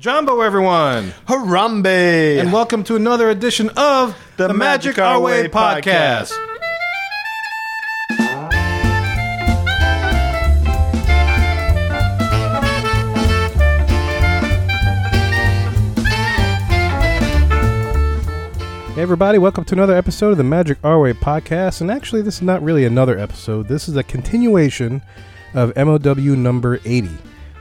Jumbo, everyone! Harambe! And welcome to another edition of the Magic Our Way podcast. Hey, everybody, welcome to another episode of the Magic Our Way podcast. And actually, this is not really another episode, this is a continuation of MOW number 80.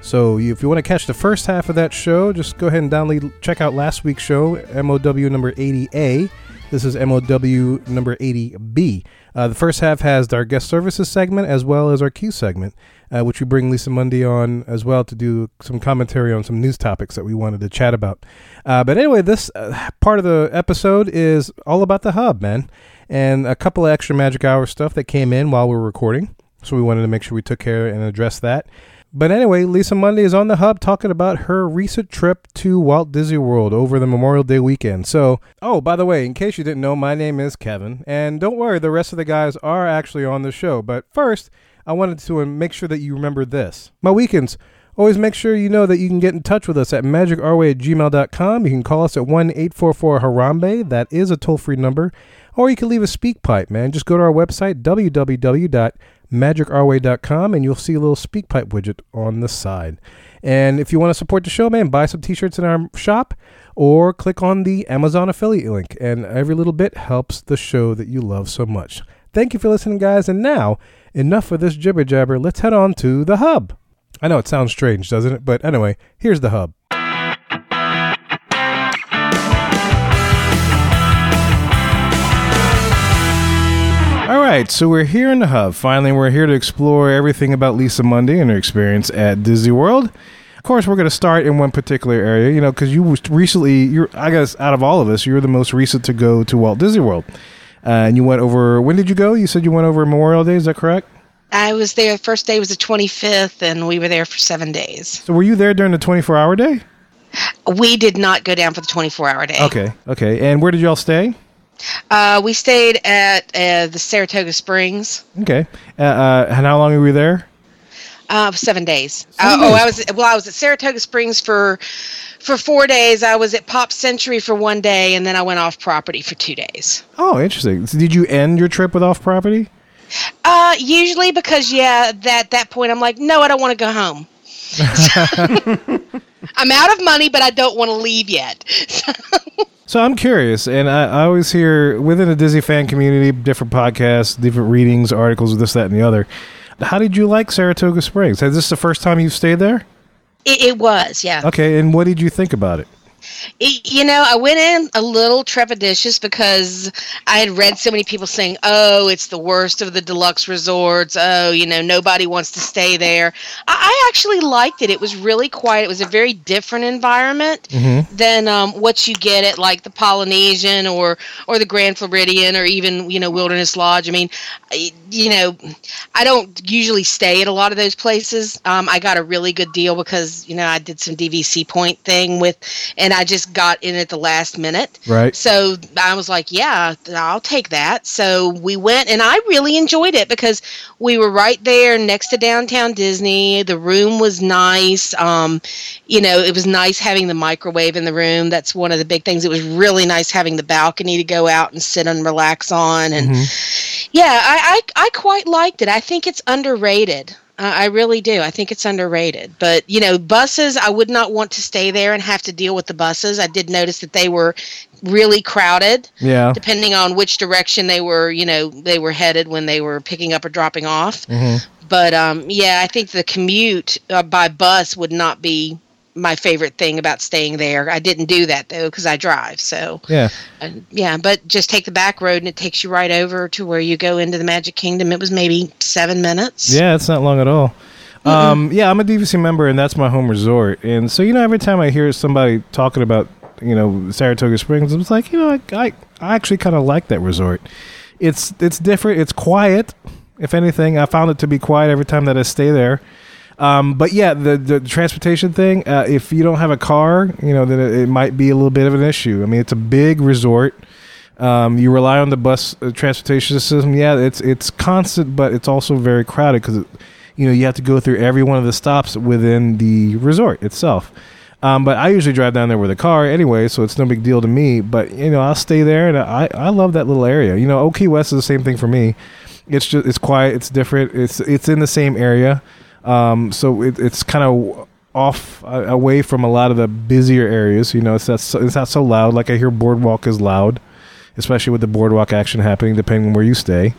So if you want to catch the first half of that show, just go ahead and check out last week's show, MOW number 80A. This is MOW number 80B. The first half has our guest services segment as well as our Q segment, which we bring Lisa Mundy on as well to do some commentary on some news topics that we wanted to chat about. But anyway, this part of the episode is all about the hub, man, and a couple of extra Magic Hour stuff that came in while we were recording. So we wanted to make sure we took care and address that. But anyway, Lisa Mundy is on the hub talking about her recent trip to Walt Disney World over the Memorial Day weekend. So, oh, by the way, in case you didn't know, my name is Kevin. And don't worry, the rest of the guys are actually on the show. But first, I wanted to make sure that you remember this. My weekends, always make sure you know that you can get in touch with us at magicourway@gmail.com. You can call us at 1-844-HARAMBE. That is a toll-free number. Or you can leave a speak pipe, man. Just go to our website, www.magicourway.com, and you'll see a little SpeakPipe widget on the side. And if you want to support the show, man, buy some t-shirts in our shop or click on the Amazon affiliate link, and every little bit helps the show that you love so much. Thank you for listening, guys. And now, enough of this jibber jabber. Let's head on to the hub. I know it sounds strange, doesn't it? But anyway, here's the hub. All right, so we're here in the hub. Finally, we're here to explore everything about Lisa Mundy and her experience at Disney World. Of course, we're going to start in one particular area, you know, because you recently, I guess out of all of us, you're the most recent to go to Walt Disney World. And you went over, when did you go? You said you went over Memorial Day, is that correct? I was there, first day was the 25th, and we were there for 7 days. So were you there during the 24-hour day? We did not go down for the 24-hour day. Okay. And where did y'all stay? We stayed at the Saratoga Springs. Okay. And how long were you there? 7 days. I was at Saratoga Springs for 4 days. I was at Pop Century for 1 day, and then I went off property for 2 days. Oh, interesting. So did you end your trip with off property? Usually, because at that point I'm like, no, I don't want to go home. I'm out of money, but I don't want to leave yet. So I'm curious, and I always hear within the Disney fan community, different podcasts, different readings, articles, this, that, and the other. How did you like Saratoga Springs? Is this the first time you've stayed there? It was, yeah. Okay, and what did you think about it? I went in a little trepidatious because I had read so many people saying, oh, it's the worst of the deluxe resorts. Oh, nobody wants to stay there. I actually liked it. It was really quiet. It was a very different environment than what you get at like the Polynesian or the Grand Floridian or even, Wilderness Lodge. I mean, I don't usually stay at a lot of those places. I got a really good deal because, I did some DVC point thing and I just got in at the last minute. Right. So I was like, yeah, I'll take that. So we went, and I really enjoyed it because we were right there next to downtown Disney. The room was nice. It was nice having the microwave in the room. That's one of the big things. It was really nice having the balcony to go out and sit and relax on. And yeah, I quite liked it. I think it's underrated. I really do. I think it's underrated. But, buses, I would not want to stay there and have to deal with the buses. I did notice that they were really crowded. Yeah. Depending on which direction they were headed when they were picking up or dropping off. Mm-hmm. But, I think the commute by bus would not be my favorite thing about staying there. I didn't do that, though, because I drive. So, yeah. But just take the back road, and it takes you right over to where you go into the Magic Kingdom. It was maybe 7 minutes. Yeah, it's not long at all. I'm a DVC member, and that's my home resort. And so, every time I hear somebody talking about, Saratoga Springs, it's like, I actually kind of like that resort. It's different. It's quiet. If anything, I found it to be quiet every time that I stay there. But yeah, the transportation thing, if you don't have a car, then it might be a little bit of an issue. I mean, it's a big resort. You rely on the bus transportation system. Yeah, it's constant, but it's also very crowded because, you have to go through every one of the stops within the resort itself. But I usually drive down there with a car anyway, so it's no big deal to me. But, you know, I'll stay there, and I love that little area. You know, Old Key West is the same thing for me. It's just, it's quiet, it's different, it's in the same area. So it's kind of off, away from a lot of the busier areas. You know, it's not so loud. Like, I hear Boardwalk is loud, especially with the Boardwalk action happening, depending on where you stay.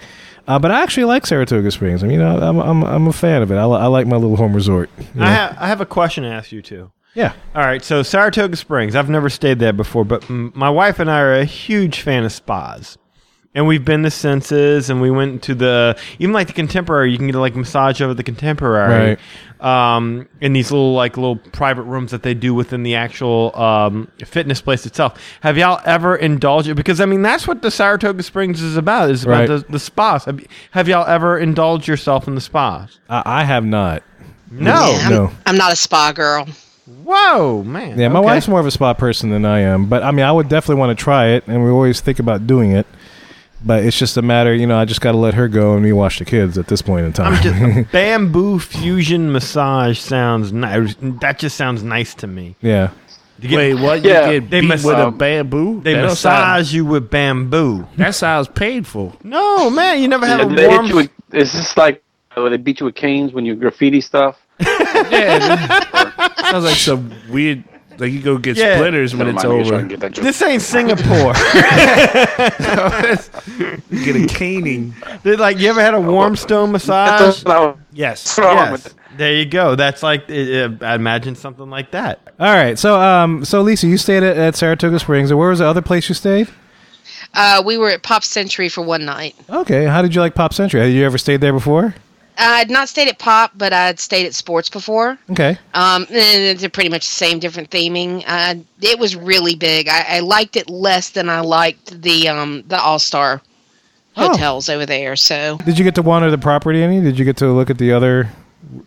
But I actually like Saratoga Springs. I mean, I'm a fan of it. I like my little home resort. You know? I have a question to ask you too. Yeah. All right. So Saratoga Springs, I've never stayed there before, but my wife and I are a huge fan of spas, and we've been to Senses, and we went to the Contemporary. You can get a massage over the Contemporary, right? In these little private rooms that they do within the actual fitness place itself. Have y'all ever indulged it? Because I mean, that's what the Saratoga Springs is about. Is about the spas. Have y'all ever indulged yourself in the spas? I have not. No, yeah, no. I'm not a spa girl. Whoa, man. Yeah, my wife's more of a spa person than I am. But, I mean, I would definitely want to try it, and we always think about doing it. But it's just a matter, you know, I just got to let her go and me watch the kids at this point in time. Bamboo fusion massage sounds nice. That just sounds nice to me. Yeah. Wait, what? Yeah, you get beat with a bamboo? They massage you with bamboo. That sounds painful. No, man, you never have a warm... Is this like when they beat you with canes when you graffiti stuff? Yeah, sounds like some weird. Like you go get splinters when it's over. This ain't Singapore. You get a caning. They're like, you ever had a warm stone massage? Yes. There you go. That's like I imagine something like that. All right. So Lisa, you stayed at Saratoga Springs, and where was the other place you stayed? We were at Pop Century for one night. Okay. How did you like Pop Century? Had you ever stayed there before? I'd not stayed at Pop, but I'd stayed at Sports before. Okay. And they're pretty much the same, different theming. It was really big. I liked it less than I liked the All-Star hotels over there. So, did you get to wander the property any? Did you get to look at the other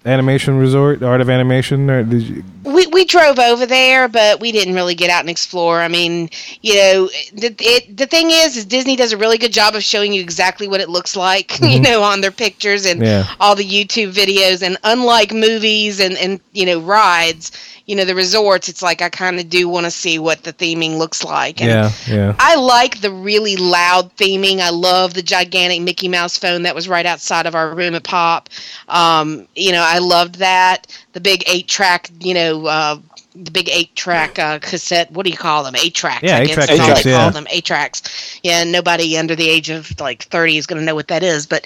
animation resort, Art of Animation? Or did you... We drove over there, but we didn't really get out and explore. I mean, you know, the thing is Disney does a really good job of showing you exactly what it looks like, mm-hmm. you know, on their pictures and all the YouTube videos. And unlike movies and you know, rides, you know, the resorts, it's like I kind of do want to see what the theming looks like. And I like the really loud theming. I love the gigantic Mickey Mouse phone that was right outside of our room at Pop. You know, I loved that. The big 8-track, you know, the big 8-track cassette. What do you call them? 8-tracks. Yeah, 8-tracks. That's all they call them, 8-tracks. Yeah, and nobody under the age of 30 is going to know what that is. But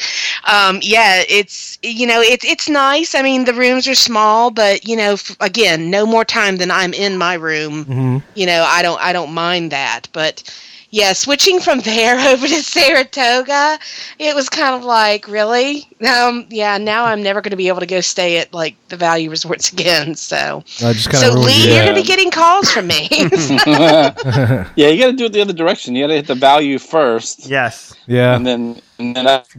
it's, you know, it's nice. I mean, the rooms are small, but you know, again, no more time than I'm in my room. Mm-hmm. You know, I don't mind that, but. Yeah, switching from there over to Saratoga, it was kind of like, really? Now I'm never going to be able to go stay at, the Value Resorts again, so. So, Lee, you're going to be getting calls from me. You got to do it the other direction. You got to hit the Value first. Yes. Yeah. And then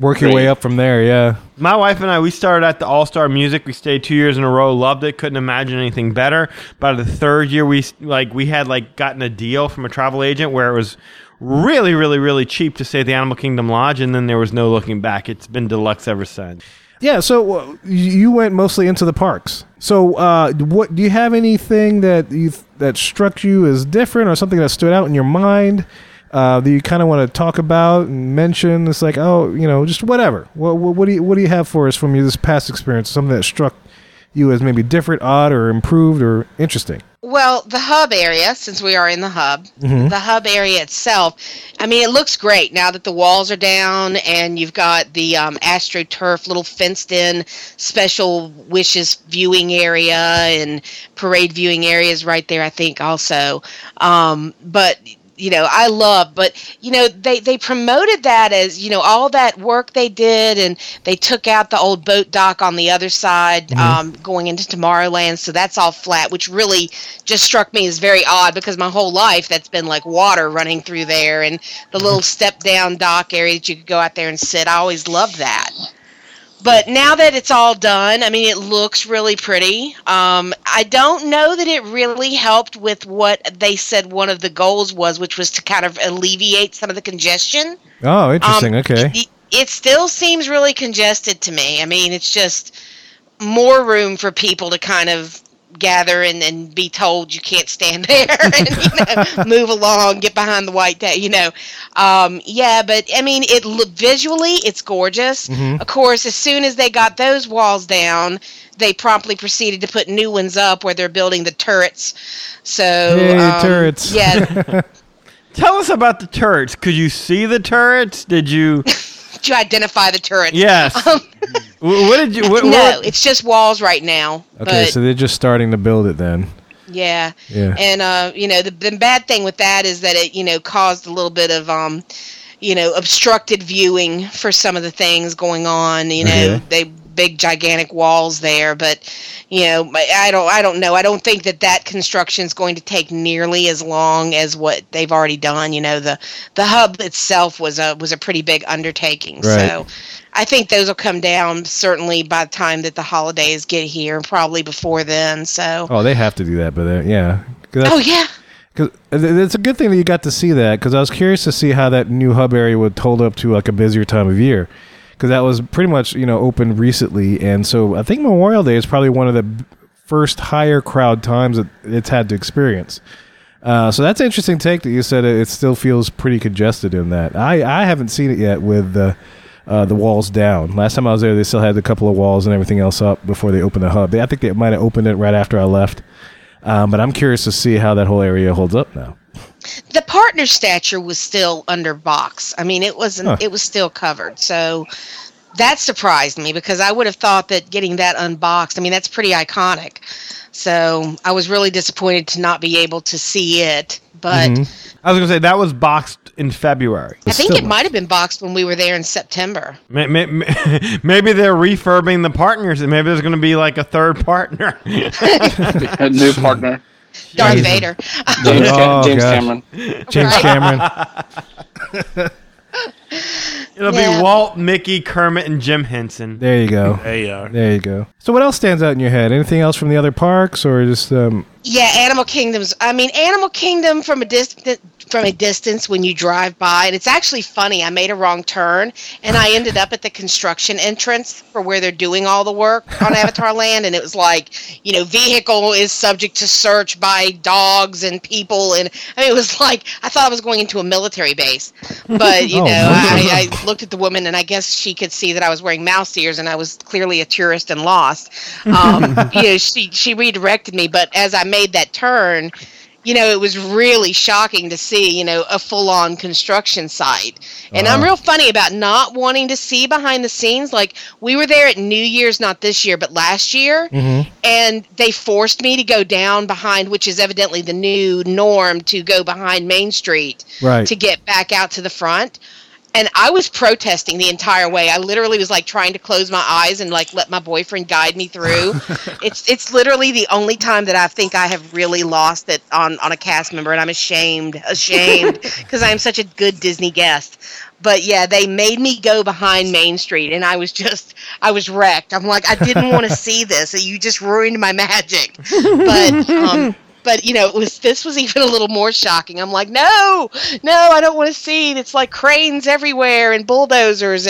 work your way up from there, yeah. My wife and I, we started at the All-Star Music. We stayed 2 years in a row, loved it, couldn't imagine anything better. By the third year, we had gotten a deal from a travel agent where it was really, really, really cheap to stay at the Animal Kingdom Lodge, and then there was no looking back. It's been deluxe ever since. Yeah, so you went mostly into the parks. So what do you have anything that struck you as different or something that stood out in your mind? That you kind of want to talk about and mention? It's like, oh, you know, just whatever. What do you have for us from this past experience? Something that struck you as maybe different, odd, or improved, or interesting? Well, the hub area, since we are in the hub, mm-hmm. the hub area itself, I mean, it looks great now that the walls are down and you've got the AstroTurf little fenced-in special wishes viewing area and parade viewing areas right there, I think, also. But... You know, I love, but, you know, they promoted that as, you know, all that work they did, and they took out the old boat dock on the other side mm-hmm. Going into Tomorrowland, so that's all flat, which really just struck me as very odd, because my whole life that's been like water running through there, and the little step-down dock area that you could go out there and sit. I always loved that. But now that it's all done, I mean, it looks really pretty. I don't know that it really helped with what they said one of the goals was, which was to kind of alleviate some of the congestion. Oh, interesting. Okay. It still seems really congested to me. I mean, it's just more room for people to kind of gather and be told you can't stand there and, move along, get behind the white tail, Yeah, but I mean, visually it's gorgeous. Mm-hmm. Of course, as soon as they got those walls down, they promptly proceeded to put new ones up where they're building the turrets. So, turrets. Yeah. Tell us about the turrets. Could you see the turrets? Did you? Did you identify the turrets? Yes. No, it's just walls right now. Okay, so they're just starting to build it then. Yeah. And, the bad thing with that is that it, caused a little bit of, obstructed viewing for some of the things going on. Big gigantic walls there, but I don't know. I don't think that construction's going to take nearly as long as what they've already done. The hub itself was a pretty big undertaking. Right. So I think those will come down certainly by the time that the holidays get here, and probably before then. So they have to do that, but yeah. Cause it's a good thing that you got to see that, because I was curious to see how that new hub area would hold up to like a busier time of year. Because that was pretty much, opened recently. And so I think Memorial Day is probably one of the first higher crowd times that it's had to experience. So that's an interesting take that you said it still feels pretty congested in that. I haven't seen it yet with the walls down. Last time I was there, they still had a couple of walls and everything else up before they opened the hub. I think they might have opened it right after I left. But I'm curious to see how that whole area holds up now. The partner statue was still under box. I mean, it wasn't. Huh. It was still covered. So that surprised me, because I would have thought that getting that unboxed, I mean, that's pretty iconic. So I was really disappointed to not be able to see it. But mm-hmm. I was going to say that was boxed in February. I think it might have been boxed when we were there in September. Maybe they're refurbing the partners, and maybe there's going to be like a third partner, a new partner. Darth Vader. James Cameron. It'll be Walt, Mickey, Kermit, and Jim Henson. There you go. There you go. So what else stands out in your head? Anything else from the other parks, or just... Animal Kingdom from a distance when you drive by. And it's actually funny. I made a wrong turn, and I ended up at the construction entrance for where they're doing all the work on Avatar Land. And it was like, vehicle is subject to search by dogs and people. And it was like, I thought I was going into a military base. But, I looked at the woman, and I guess she could see that I was wearing mouse ears, and I was clearly a tourist and lost. She redirected me. But as I made that turn... it was really shocking to see, a full-on construction site. And I'm real funny about not wanting to see behind the scenes. Like, we were there at New Year's, not this year, but last year. Mm-hmm. And they forced me to go down behind, which is evidently the new norm, to go behind Main Street to get back out to the front. And I was protesting the entire way. I literally was like trying to close my eyes and like let my boyfriend guide me through. It's literally the only time that I think I have really lost it on a cast member, and I'm ashamed because I'm such a good Disney guest. But yeah, they made me go behind Main Street, and I was wrecked. I'm like, I didn't want to see this. You just ruined my magic. But But, this was even a little more shocking. I'm like, no, I don't want to see it. It's like cranes everywhere and bulldozers.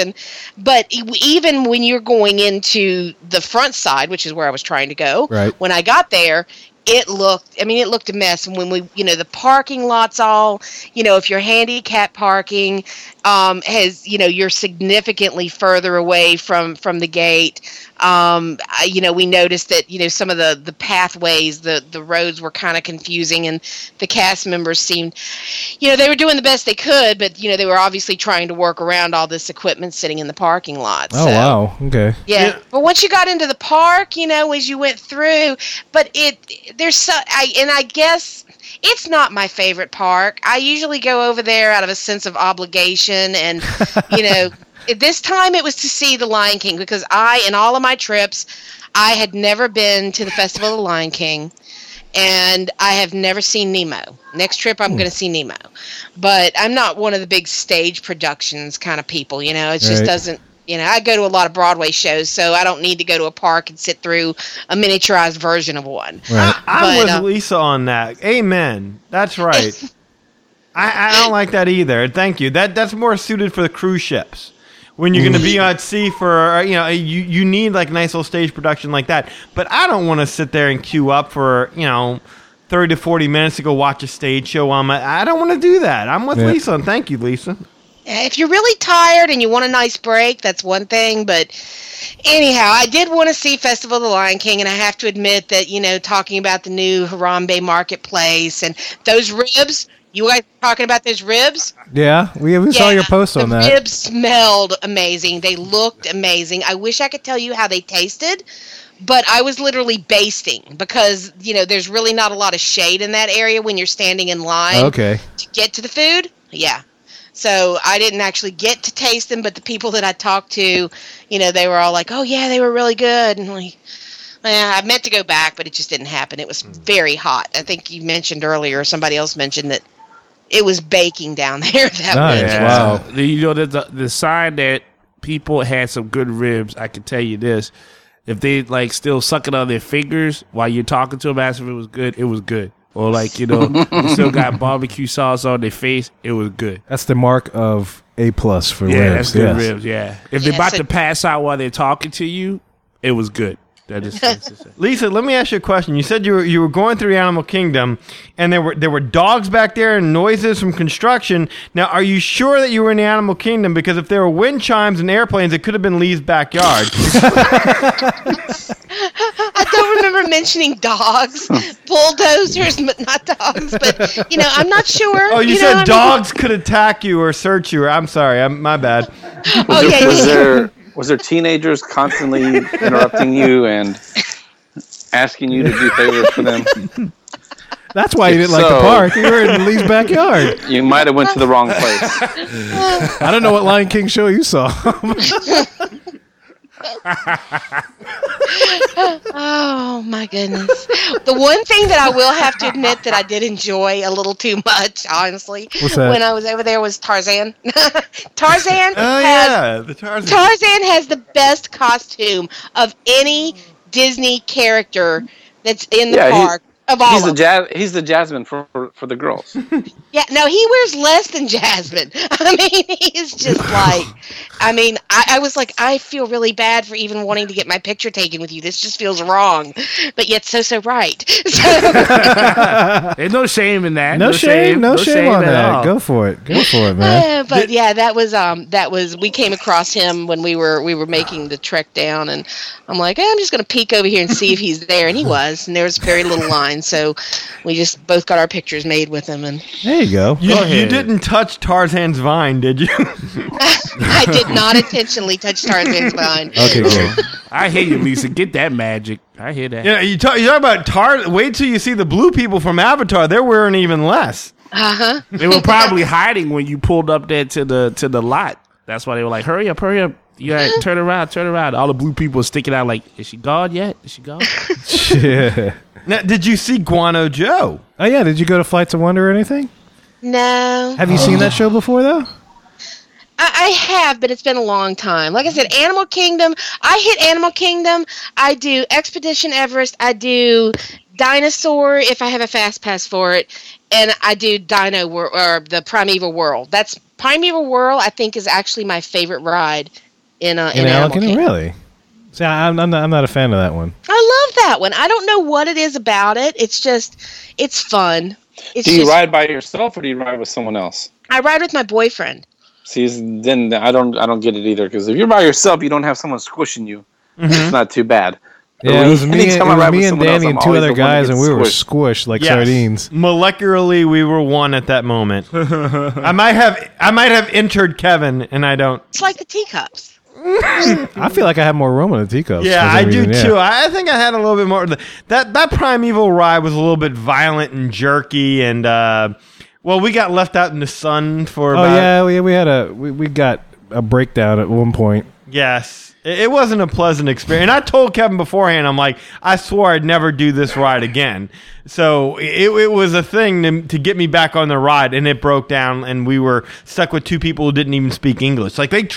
But even when you're going into the front side, which is where I was trying to go, when I got there, it looked a mess. And when we, the parking lots all, if you're handicap parking, you're significantly further away from the gate. We noticed that, some of the pathways, the roads were kind of confusing, and the cast members seemed, they were doing the best they could, but, they were obviously trying to work around all this equipment sitting in the parking lot. Oh, so, wow. Okay. Yeah. But once you got into the park, as you went through, but I guess it's not my favorite park. I usually go over there out of a sense of obligation, and, this time it was to see The Lion King, because in all of my trips, I had never been to the Festival of the Lion King, and I have never seen Nemo. Next trip, I'm going to see Nemo. But I'm not one of the big stage productions kind of people, It just doesn't. I go to a lot of Broadway shows, so I don't need to go to a park and sit through a miniaturized version of one. Right. I'm with Lisa on that. Amen. That's right. I don't like that either. Thank you. That's more suited for the cruise ships. when you're going to be at sea for, you know, you need like nice little stage production like that. But I don't want to sit there and queue up for, you know, 30 to 40 minutes to go watch a stage show on my... I don't want to do that. I'm with Lisa, and thank you, Lisa. If you're really tired and you want a nice break, that's one thing. But anyhow, I did want to see Festival of the Lion King, and I have to admit that, you know, talking about the new Harambe Marketplace and those ribs... You guys talking about those ribs? Yeah, we saw your post on that. The ribs smelled amazing. They looked amazing. I wish I could tell you how they tasted, but I was literally basting because, you know, there's really not a lot of shade in that area when you're standing in line to get to the food. Yeah. So I didn't actually get to taste them, but the people that I talked to, you know, they were all like, oh, yeah, they were really good. And like, I meant to go back, but it just didn't happen. It was very hot. I think you mentioned earlier, somebody else mentioned that it was baking down there that winter. Yeah. Wow. You know, the sign that people had some good ribs, I can tell you this. If they, like, still suck it on their fingers while you're talking to them, ask if it was good, it was good. Or, like, you know, you still got barbecue sauce on their face, it was good. That's the mark of A-plus for ribs. Yeah, that's good ribs, yeah. If they're about to pass out while they're talking to you, it was good. That is Lisa, let me ask you a question. You said you were going through the Animal Kingdom, and there were dogs back there and noises from construction. Now, are you sure that you were in the Animal Kingdom? Because if there were wind chimes and airplanes, it could have been Lee's backyard. I don't remember mentioning dogs, bulldozers, but not dogs. But, you know, I'm not sure. Oh, you said dogs could attack you or search you. I'm sorry. My bad. Was there teenagers constantly interrupting you and asking you to do favors for them? That's why you didn't like the park. You were in Lee's backyard. You might have went to the wrong place. I don't know what Lion King show you saw. Oh, my goodness. The one thing that I will have to admit that I did enjoy a little too much, honestly, when I was over there was Tarzan. Tarzan has the best costume of any Disney character that's in the park. He's the Jasmine for the girls. Yeah, no, he wears less than Jasmine. I mean, he's just like, I was like, I feel really bad for even wanting to get my picture taken with you. This just feels wrong, but yet so right. So, there's no shame in that. No shame on that. Go for it, man. But yeah, that was we came across him when we were making the trek down, and I'm like, I'm just gonna peek over here and see if he's there, and he was, and there was very little line. So we just both got our pictures made with him. And there you go. You didn't touch Tarzan's vine, did you? I did not intentionally touch Tarzan's vine. Okay, cool. I hear you, Lisa. Get that magic. I hear that. Yeah, you talk about Tarzan. Wait till you see the blue people from Avatar. They're wearing even less. Uh-huh. They were probably hiding when you pulled up there to the lot. That's why they were like, hurry up. You got to turn around. All the blue people are sticking out like, is she gone yet? Yeah. Now, did you see Guano Joe? Oh, yeah. Did you go to Flights of Wonder or anything? No. Have you seen that show before, though? I have, but it's been a long time. Like I said, Animal Kingdom. I hit Animal Kingdom. I do Expedition Everest. I do Dinosaur if I have a fast pass for it. And I do Dino or the Primeval World. That's Primeval World, I think, is actually my favorite ride. In Animal Kingdom, really? See, I'm not a fan of that one. I love that one. I don't know what it is about it. It's just, it's fun. Do you ride by yourself or do you ride with someone else? I ride with my boyfriend. See, then I don't get it either, because if you're by yourself, you don't have someone squishing you. Mm-hmm. It's not too bad. Yeah, it was me and Danny and two other guys, and we were squished like sardines. Molecularly, we were one at that moment. I might have entered Kevin, and I don't. It's like the teacups. I feel like I have more room in the teacups. Yeah, I do too. I think I had a little bit more. That Primeval ride was a little bit violent and jerky, and we got left out in the sun for. We got a breakdown at one point. Yes, it wasn't a pleasant experience. And I told Kevin beforehand, I'm like, I swore I'd never do this ride again. So it was a thing to get me back on the ride, and it broke down, and we were stuck with two people who didn't even speak English. Like they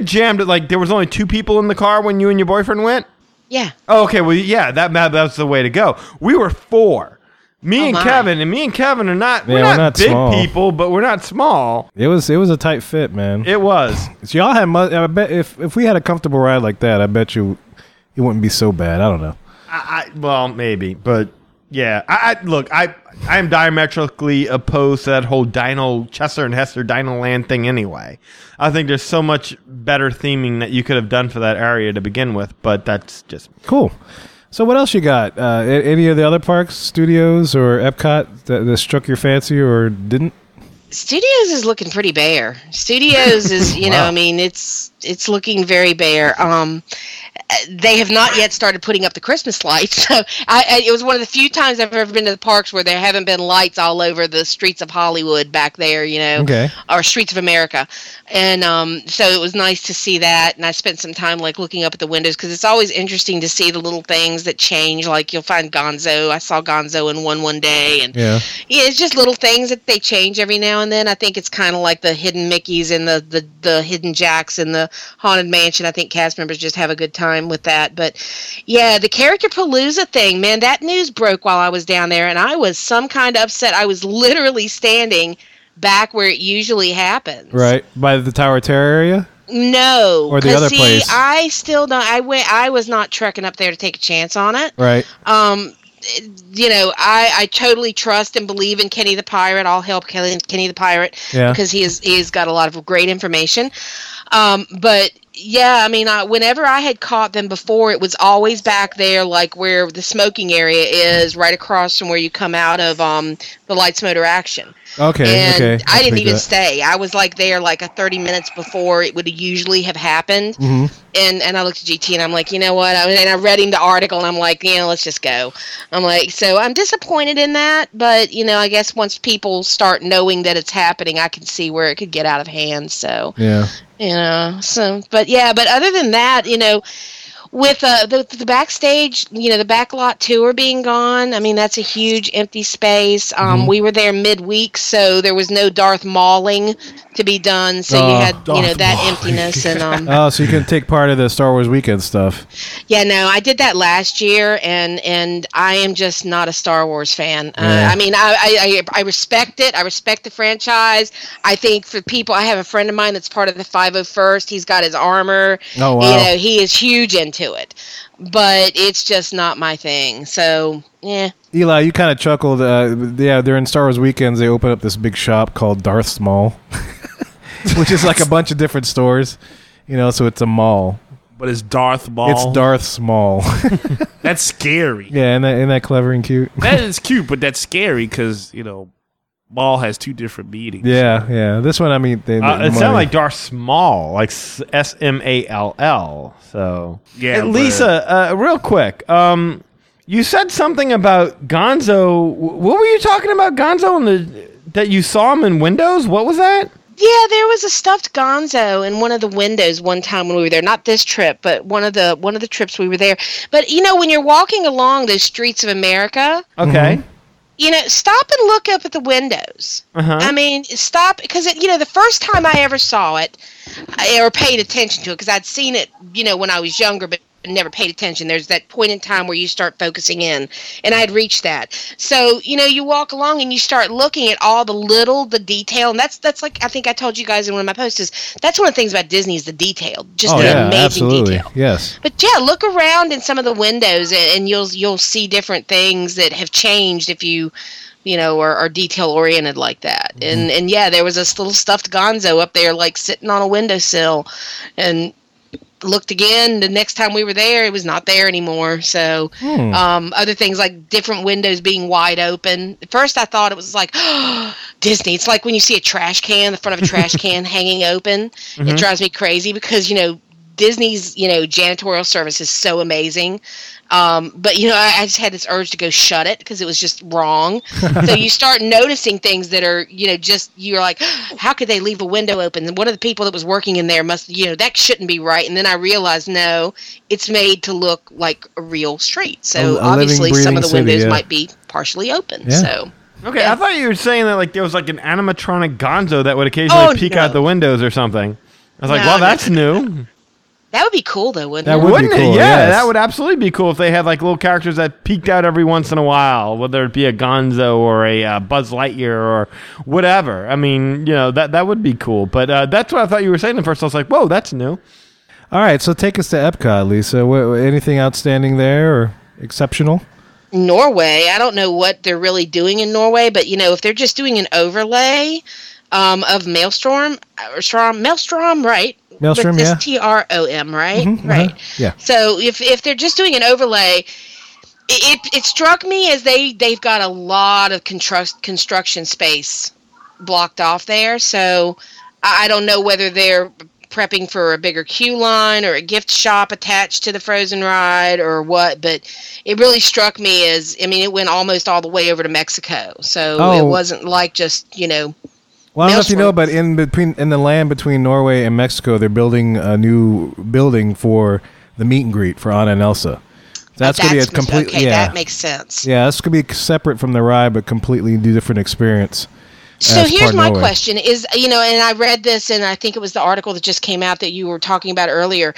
jammed it. Like there was only two people in the car when you and your boyfriend went. Yeah. Oh, okay. Well, yeah, that's the way to go. We were four. Me and Kevin are not. Yeah, we're not big small. People, but we're not small. It was a tight fit, man. It was. So y'all had. I bet if we had a comfortable ride like that, I bet you it wouldn't be so bad. I don't know. Well, maybe, but yeah. I am diametrically opposed to that whole Chester and Hester Dino Land thing. Anyway, I think there's so much better theming that you could have done for that area to begin with. But that's just cool. So what else you got? Any of the other parks, studios, or Epcot that struck your fancy or didn't? Studios is looking pretty bare. Studios is, you wow. know, I mean, it's looking very bare. They have not yet started putting up the Christmas lights. So it was one of the few times I've ever been to the parks where there haven't been lights all over the streets of Hollywood back there, you know, okay. or Streets of America. And so it was nice to see that. And I spent some time like looking up at the windows because it's always interesting to see the little things that change. Like you'll find Gonzo. I saw Gonzo in one day. And yeah, it's just little things that they change every now and then. I think it's kind of like the hidden Mickeys and the hidden Jacks and the Haunted Mansion. I think cast members just have a good time with that. But yeah, the character palooza thing, man, that news broke while I was down there and I was some kind of upset. I was literally standing back where it usually happens, right by the Tower of Terror area. No, or the other place. I still don't. I was not trekking up there to take a chance on it, right? You know, I totally trust and believe in Kenny the Pirate. I'll help Kenny the Pirate because he's got a lot of great information. But yeah, I mean, whenever I had caught them before, it was always back there, like where the smoking area is, right across from where you come out of the Lights, Motor, Action. Okay. I didn't even stay. I was like there like a 30 minutes before it would usually have happened. Mm-hmm. And I looked at GT and I'm like, you know what? And I read him the article and I'm like, you know, let's just go. I'm like, so I'm disappointed in that. But, you know, I guess once people start knowing that it's happening, I can see where it could get out of hand. So, yeah, you know, so, but yeah, but other than that, you know, with the backstage, you know, the backlot tour being gone, I mean, that's a huge empty space. Mm-hmm. We were there midweek, so there was no Darth Mauling to be done. So you had, Darth you know, that Mauling. Emptiness. And so you can take part of the Star Wars weekend stuff. Yeah, no, I did that last year, and I am just not a Star Wars fan. Yeah. I mean, I respect it. I respect the franchise. I think for people, I have a friend of mine that's part of the 501st. He's got his armor. Oh, wow. You know, he is huge into it, but it's just not my thing. So yeah, Eli, you kind of chuckled. Yeah, they're in Star Wars weekends. They open up this big shop called Darth Mall, which is like a bunch of different stores, you know. So it's a mall, but it's Darth Mall. It's Darth Mall. That's scary. Yeah, and that clever and cute. That is cute, but that's scary because you know, Mall has two different meanings. Yeah, so. Yeah. This one, I mean, it sounded like Darth Small, like SMALL. So, yeah. And Lisa, real quick, you said something about Gonzo. What were you talking about, Gonzo? That you saw him in windows? What was that? Yeah, there was a stuffed Gonzo in one of the windows one time when we were there. Not this trip, but one of the trips we were there. But you know, when you're walking along the Streets of America, okay. Mm-hmm. You know, stop and look up at the windows. Uh-huh. I mean, stop, because, you know, the first time I ever saw it, or paid attention to it, because I'd seen it, you know, when I was younger, but never paid attention. There's that point in time where you start focusing in, and I had reached that. So, you know, you walk along and you start looking at all the detail, and that's like, I think I told you guys in one of my posts, that's one of the things about Disney is the detail, just amazing absolutely. Detail. Yes. But yeah, look around in some of the windows, and you'll see different things that have changed if you know, are detail oriented like that. Mm-hmm. And yeah, there was this little stuffed Gonzo up there, like sitting on a windowsill, and looked again the next time we were there, it was not there anymore. So other things like different windows being wide open. At first I thought it was like Disney. It's like when you see a trash can, the front of a trash can hanging open. Mm-hmm. It drives me crazy because, you know, Disney's, you know, janitorial service is so amazing. But, you know, I just had this urge to go shut it because it was just wrong. So you start noticing things that are, you know, just you're like, how could they leave a window open? And one of the people that was working in there must, you know, that shouldn't be right. And then I realized, no, it's made to look like a real street. So obviously some of the windows might be partially open. Yeah. So. Okay, yeah. I thought you were saying that like there was like an animatronic Gonzo that would occasionally peek out the windows or something. I was like, wow, that's new. That would be cool, though, wouldn't it? Wouldn't it? Yeah, yes. That would absolutely be cool if they had like little characters that peeked out every once in a while, whether it be a Gonzo or a Buzz Lightyear or whatever. I mean, you know, that would be cool. But that's what I thought you were saying at first. I was like, whoa, that's new. All right, so take us to Epcot, Lisa. Anything outstanding there or exceptional? Norway. I don't know what they're really doing in Norway, but, you know, if they're just doing an overlay of Maelstrom, right? Maelstrom, yeah. TROM, right? Mm-hmm, right. Uh-huh. Yeah. So if they're just doing an overlay, it struck me as they've got a lot of construction space blocked off there. So I don't know whether they're prepping for a bigger queue line or a gift shop attached to the Frozen ride or what, but it really struck me as, I mean, it went almost all the way over to Mexico. So It wasn't like just, you know... Well, I don't know if you know, but in the land between Norway and Mexico, they're building a new building for the meet and greet for Anna and Elsa. That's going to be a complete... Okay, yeah. That makes sense. Yeah, that's going to be separate from the ride, but completely different experience. So here's my question is, you know, and I read this, and I think it was the article that just came out that you were talking about earlier.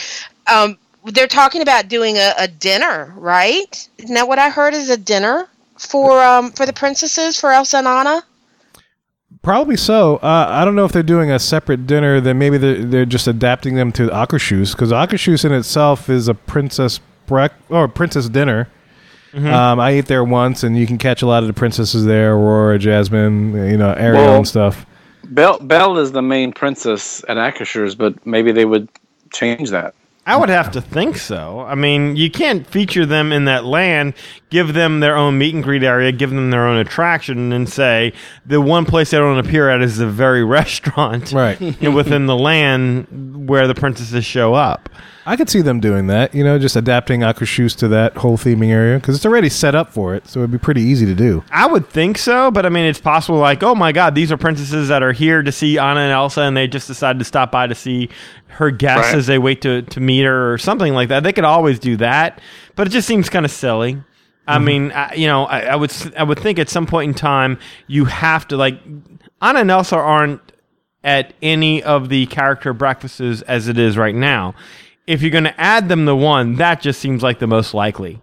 They're talking about doing a dinner, right? Isn't that what I heard is a dinner for the princesses, for Elsa and Anna? Probably so. I don't know if they're doing a separate dinner. Then maybe they're just adapting them to Akershus, because Akershus in itself is a princess dinner. Mm-hmm. I ate there once, and you can catch a lot of the princesses there: Aurora, Jasmine, you know, Ariel and stuff. Belle is the main princess at Akershus, but maybe they would change that. I would have to think so. I mean, you can't feature them in that land, give them their own meet and greet area, give them their own attraction, and say the one place they don't appear at is the very restaurant right. Within the land where the princesses show up. I could see them doing that, you know, just adapting Akershus to that whole theming area, because it's already set up for it, so it'd be pretty easy to do. I would think so, but I mean, it's possible, like, oh my God, these are princesses that are here to see Anna and Elsa, and they just decided to stop by to see her guests right. as they wait to meet her or something like that. They could always do that, but it just seems kind of silly. I mean, I would think at some point in time you have to, like, Anna and Elsa aren't at any of the character breakfasts as it is right now. If you're going to add them to one, that just seems like the most likely.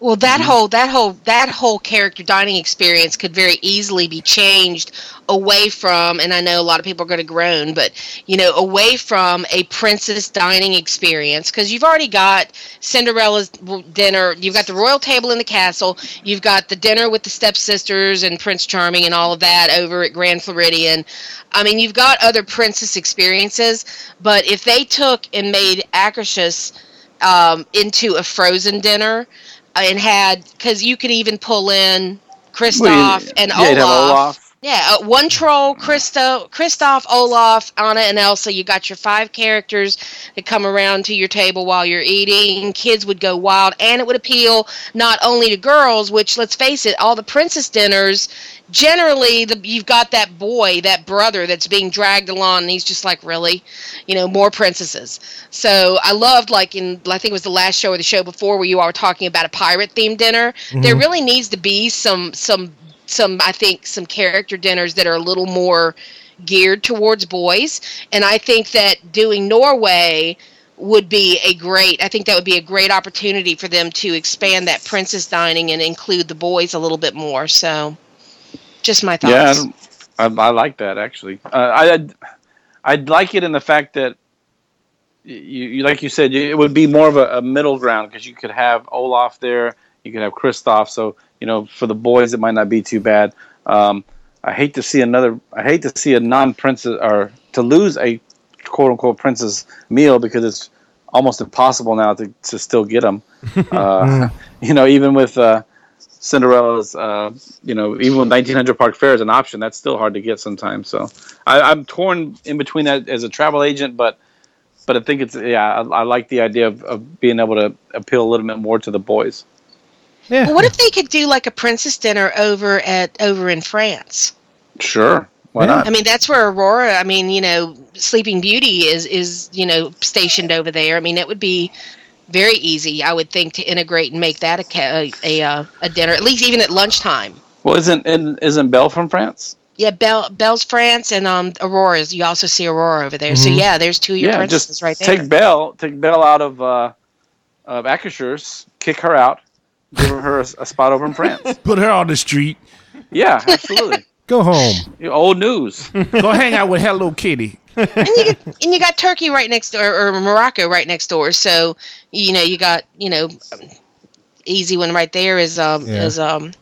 Well, that whole character dining experience could very easily be changed away from, and I know a lot of people are going to groan, but, you know, away from a princess dining experience, because you've already got Cinderella's dinner, you've got the royal table in the castle, you've got the dinner with the stepsisters and Prince Charming and all of that over at Grand Floridian. I mean, you've got other princess experiences, but if they took and made Akershus into a Frozen dinner, and had, because you could even pull in Kristoff and Olaf. Yeah, one troll, Kristoff, Olaf, Anna, and Elsa. You got your 5 characters that come around to your table while you're eating. Kids would go wild, and it would appeal not only to girls, which, let's face it, all the princess dinners, generally you've got that boy, that brother that's being dragged along, and he's just like, really? You know, more princesses. So I loved, like, I think it was the last show or the show before where you all were talking about a pirate-themed dinner. Mm-hmm. There really needs to be some I think some character dinners that are a little more geared towards boys, and I think that doing Norway would be a great opportunity for them to expand that princess dining and include the boys a little bit more. So just my thoughts. Yeah, I like that, actually. I'd like it in the fact that you like you said, it would be more of a middle ground, because you could have Olaf there, you could have Kristoff, so you know, for the boys, it might not be too bad. I hate to see a non-princess, or to lose a quote-unquote princess meal, because it's almost impossible now to still get them. You know, even with Cinderella's, you know, even with 1900 Park Fair as an option, that's still hard to get sometimes. So I'm torn in between that as a travel agent, but I think it's I like the idea of being able to appeal a little bit more to the boys. Yeah. Well, what if they could do like a princess dinner over in France? Sure, why not? I mean, that's where Aurora. I mean, you know, Sleeping Beauty is you know, stationed over there. I mean, it would be very easy, I would think, to integrate and make that a dinner, at least even at lunchtime. Well, isn't Belle from France? Yeah, Belle's France, and Aurora's. You also see Aurora over there. Mm-hmm. So yeah, there's two of your princesses just right there. Take Belle out of Akershus, kick her out, give her a spot over in France. Put her on the street. Yeah, absolutely. Go home. You're old news. Go hang out with Hello Kitty. and you got Turkey right next door, or Morocco right next door. So you got easy one right there is Jasmine.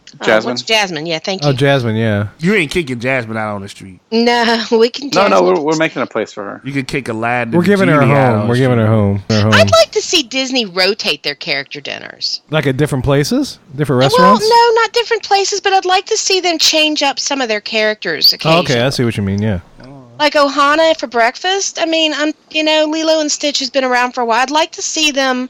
Jasmine, yeah, thank you. Oh, Jasmine, yeah. You ain't kicking Jasmine out on the street. No, we can. No, we're making a place for her. You can kick a lad. We're giving her home. We're giving her home. I'd like to see Disney rotate their character dinners, like at different places, different restaurants. Well, no, not different places, but I'd like to see them change up some of their characters occasionally. Oh, okay, I see what you mean. Yeah. Like Ohana for breakfast. I mean, Lilo and Stitch has been around for a while. I'd like to see them.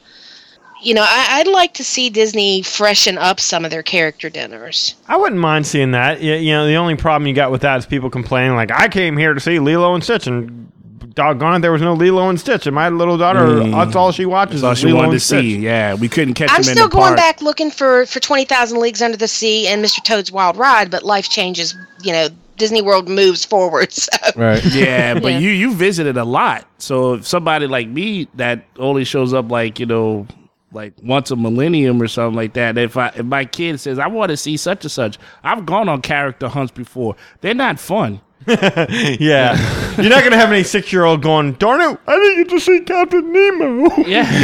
I'd like to see Disney freshen up some of their character dinners. I wouldn't mind seeing that. The only problem you got with that is people complaining, like, I came here to see Lilo and Stitch, and doggone it, there was no Lilo and Stitch. And my little daughter, that's all she watches. That's all she wanted to see. Yeah, we couldn't catch them in the park. I'm still going back looking for 20,000 Leagues Under the Sea and Mr. Toad's Wild Ride, but life changes, Disney World moves forward. So. Right. Yeah, but you visited a lot. So if somebody like me that only shows up like once a millennium or something like that, if my kid says, I want to see such and such, I've gone on character hunts before. They're not fun. Yeah. You're not going to have any 6-year-old going, darn it, I didn't get to see Captain Nemo. Yeah.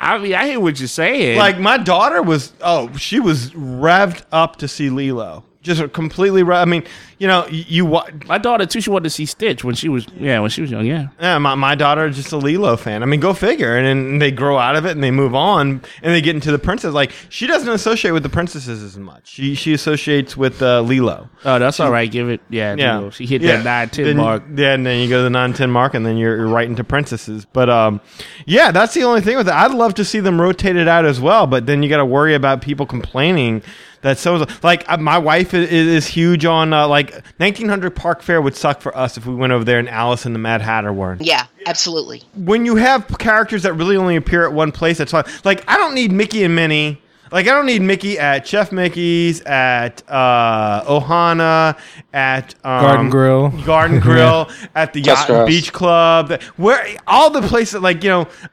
I mean, I hear what you're saying. Like, my daughter she was revved up to see Lilo. Just completely right. I mean, my daughter too. She wanted to see Stitch when she was young. Yeah, yeah. My daughter is just a Lilo fan. I mean, go figure. And they grow out of it and they move on and they get into the princess. Like, she doesn't associate with the princesses as much. She associates with Lilo. Oh, that's all right. Give it. Yeah, yeah. Lilo. She hit that 9-10 mark. Yeah, and then you go to the 9-10 mark, and then you're right into princesses. But yeah, that's the only thing with it. I'd love to see them rotate it out as well. But then you got to worry about people complaining. That's so, like, my wife is huge on 1900 Park Fair would suck for us if we went over there and Alice and the Mad Hatter weren't. Yeah, absolutely. When you have characters that really only appear at one place, that's fine. Like, I don't need Mickey and Minnie. Like, I don't need Mickey at Chef Mickey's, at Ohana, at Garden Grill, at the Yacht and Beach Club. Where all the places,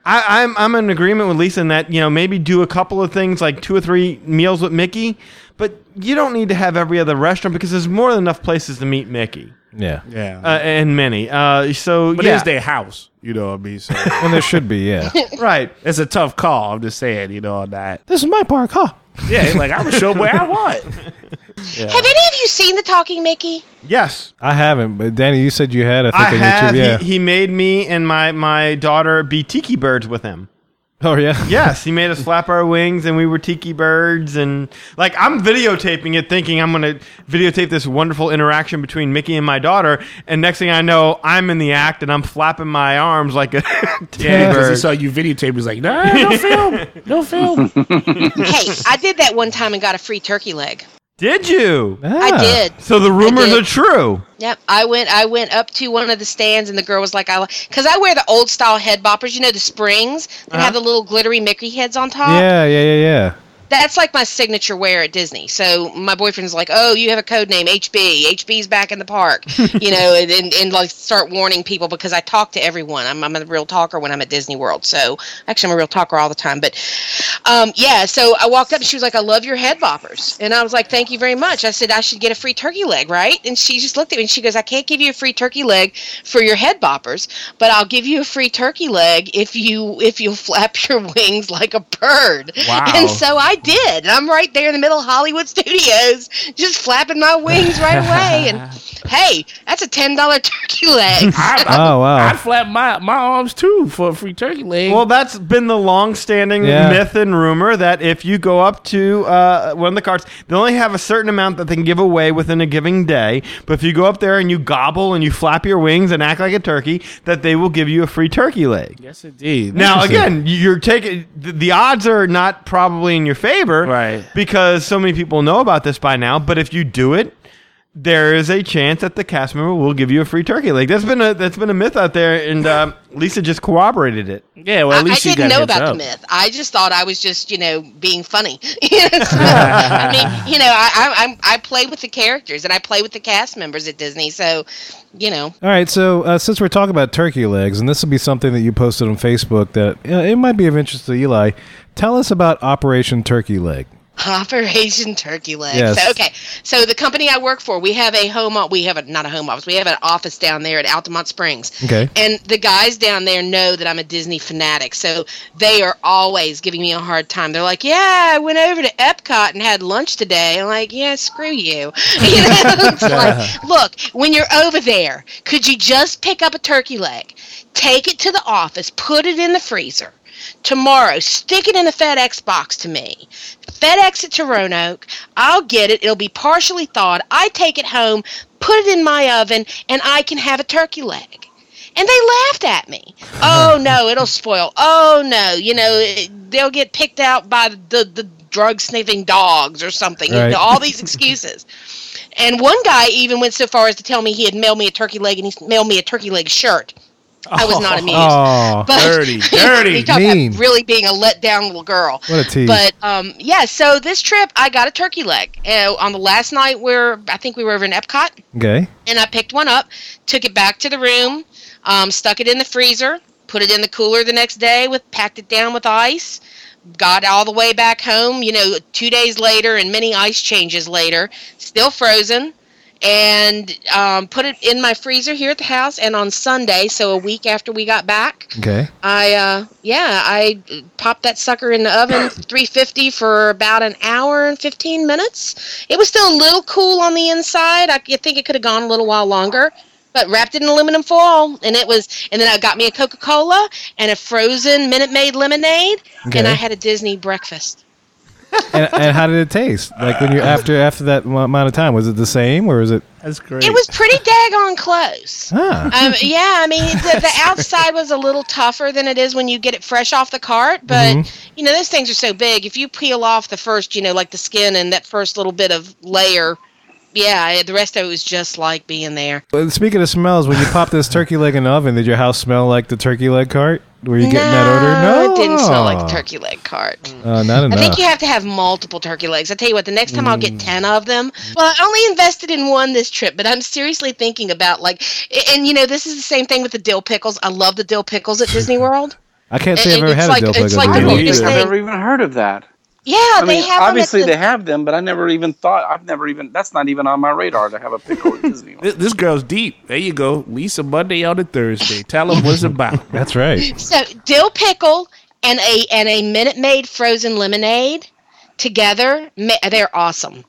I'm in agreement with Lisa in that maybe do a couple of things, like 2 or 3 meals with Mickey, but you don't need to have every other restaurant because there's more than enough places to meet Mickey. Yeah, yeah, and many. But it is their house, what I mean. So. And there should be, yeah. Right. It's a tough call. I'm just saying, that this is my park, huh? Yeah, like, I'm gonna show where I want. Yeah. Have any of you seen The Talking Mickey? Yes, I haven't. But Danny, you said you had. I think I have. YouTube, yeah. He made me and my daughter be tiki birds with him. Oh, yeah? Yes, he made us flap our wings, and we were tiki birds. And, I'm videotaping it, thinking I'm going to videotape this wonderful interaction between Mickey and my daughter. And next thing I know, I'm in the act, and I'm flapping my arms like a tiki bird. He saw you videotape. He's like, no, don't film. Don't film. Hey, I did that one time and got a free turkey leg. Did you? Yeah. I did. So the rumors are true. Yep. I went up to one of the stands, and the girl was like, because I wear the old style head boppers, the springs that have the little glittery Mickey heads on top. Yeah. That's like my signature wear at Disney. So my boyfriend's like, oh, you have a code name, HB. HB's back in the park, and like start warning people because I talk to everyone. I'm a real talker when I'm at Disney World. So actually, I'm a real talker all the time. But so I walked up and she was like, I love your head boppers. And I was like, thank you very much. I said, I should get a free turkey leg, right? And she just looked at me and she goes, I can't give you a free turkey leg for your head boppers, but I'll give you a free turkey leg if you'll flap your wings like a bird. Wow. And so I did, and I'm right there in the middle of Hollywood Studios just flapping my wings right away, and hey, that's a $10 turkey leg. So. I flap my arms too for a free turkey leg. Well, that's been the long-standing myth and rumor that if you go up to one of the carts, they only have a certain amount that they can give away within a given day, but if you go up there and you gobble and you flap your wings and act like a turkey, that they will give you a free turkey leg. Yes, indeed. Now, again, you're taking the odds are not probably in your favor, right? Because so many people know about this by now, but if you do it, there is a chance that the cast member will give you a free turkey leg. That's been a myth out there, and Lisa just corroborated it. Yeah, well, at least I didn't know about the myth. I just thought I was just being funny. I mean, I play with the characters and I play with the cast members at Disney, so. All right, so since we're talking about turkey legs, and this will be something that you posted on Facebook that it might be of interest to Eli, tell us about Operation Turkey Leg. Operation Turkey Leg. Yes. So the company I work for, we have a home office. We have an office down there at Altamont Springs. Okay. And the guys down there know that I'm a Disney fanatic, so they are always giving me a hard time. They're like, "Yeah, I went over to Epcot and had lunch today." I'm like, "Yeah, screw you." It's like, look, when you're over there, could you just pick up a turkey leg, take it to the office, put it in the freezer? Tomorrow, stick it in a FedEx box to me. FedEx it to Roanoke. I'll get it. It'll be partially thawed. I take it home, put it in my oven, and I can have a turkey leg. And they laughed at me. Oh, no, it'll spoil. Oh, no, they'll get picked out by the drug-sniffing dogs or something. Right. All these excuses. And one guy even went so far as to tell me he had mailed me a turkey leg, and he mailed me a turkey leg shirt. I was not amused. Oh, but dirty. You talk about really being a let-down little girl. What a tease. But, so this trip, I got a turkey leg. On the last night, I think we were over in Epcot. Okay. And I picked one up, took it back to the room, stuck it in the freezer, put it in the cooler the next day, packed it down with ice, got all the way back home, 2 days later and many ice changes later, still frozen. And put it in my freezer here at the house. And on Sunday, so a week after we got back, I popped that sucker in the oven, 350 for about an hour and 15 minutes. It was still a little cool on the inside. I think it could have gone a little while longer. But wrapped it in aluminum foil, and then I got me a Coca-Cola and a frozen Minute Maid lemonade, and I had a Disney breakfast. And how did it taste? Like when you after that amount of time, was it the same or is it? That's great. It was pretty daggone close. The outside was a little tougher than it is when you get it fresh off the cart. But those things are so big. If you peel off the first, like the skin and that first little bit of layer. Yeah, the rest of it was just like being there. Speaking of smells, when you popped this turkey leg in the oven, did your house smell like the turkey leg cart? Were you getting that odor? No, it didn't smell like the turkey leg cart. Not enough. I think you have to have multiple turkey legs. I tell you what, the next time I'll get 10 of them. Well, I only invested in one this trip, but I'm seriously thinking about this is the same thing with the dill pickles. I love the dill pickles at Disney World. I can't say I've ever had a dill pickle. I've never even heard of that. Yeah, they have them. Obviously, they have them, but I never even thought. That's not even on my radar to have a pickle at Disney World. This girl's deep. There you go. Lisa Mundy on a Thursday. Tell them what it's about. That's right. So, dill pickle and a Minute Maid frozen lemonade together, they're awesome.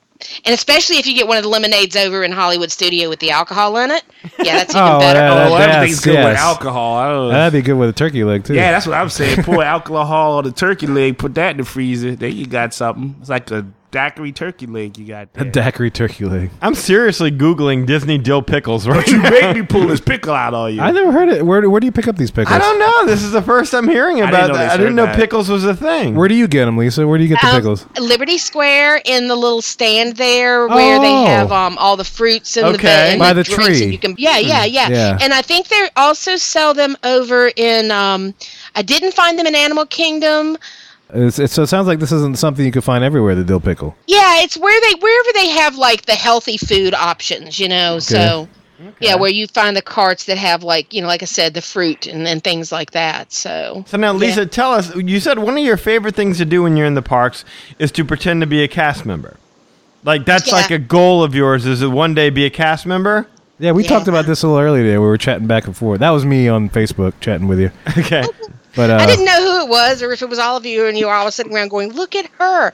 And especially if you get one of the lemonades over in Hollywood Studio with the alcohol in it. Yeah, that's even better. Everything's good with alcohol. That'd be good with a turkey leg, too. Yeah, that's what I'm saying. Pour alcohol on the turkey leg, put that in the freezer. There you got something. It's like a daiquiri turkey leg you got there. A daiquiri turkey leg. I'm seriously Googling Disney dill pickles right now. You made me pull this pickle out on you. I never heard it. Where do you pick up these pickles? I don't know. This is the first I'm hearing about that. I didn't know pickles was a thing. Where do you get them, Lisa? Where do you get the pickles? Liberty Square in the little stand there where they have all the fruits and by the tree. You can, yeah. And I think they also sell them over in, I didn't find them in Animal Kingdom. So it sounds like this isn't something you can find everywhere, the dill pickle. Yeah, it's wherever they have, like, the healthy food options, Okay. So, where you find the carts that have, like, like I said, the fruit and things like that. So now, Lisa, tell us, you said one of your favorite things to do when you're in the parks is to pretend to be a cast member. Like, that's like a goal of yours, is to one day be a cast member? Yeah, we talked about this a little earlier today. We were chatting back and forth. That was me on Facebook chatting with you. Okay. But, I didn't know who it was or if it was all of you and you were all sitting around going, look at her.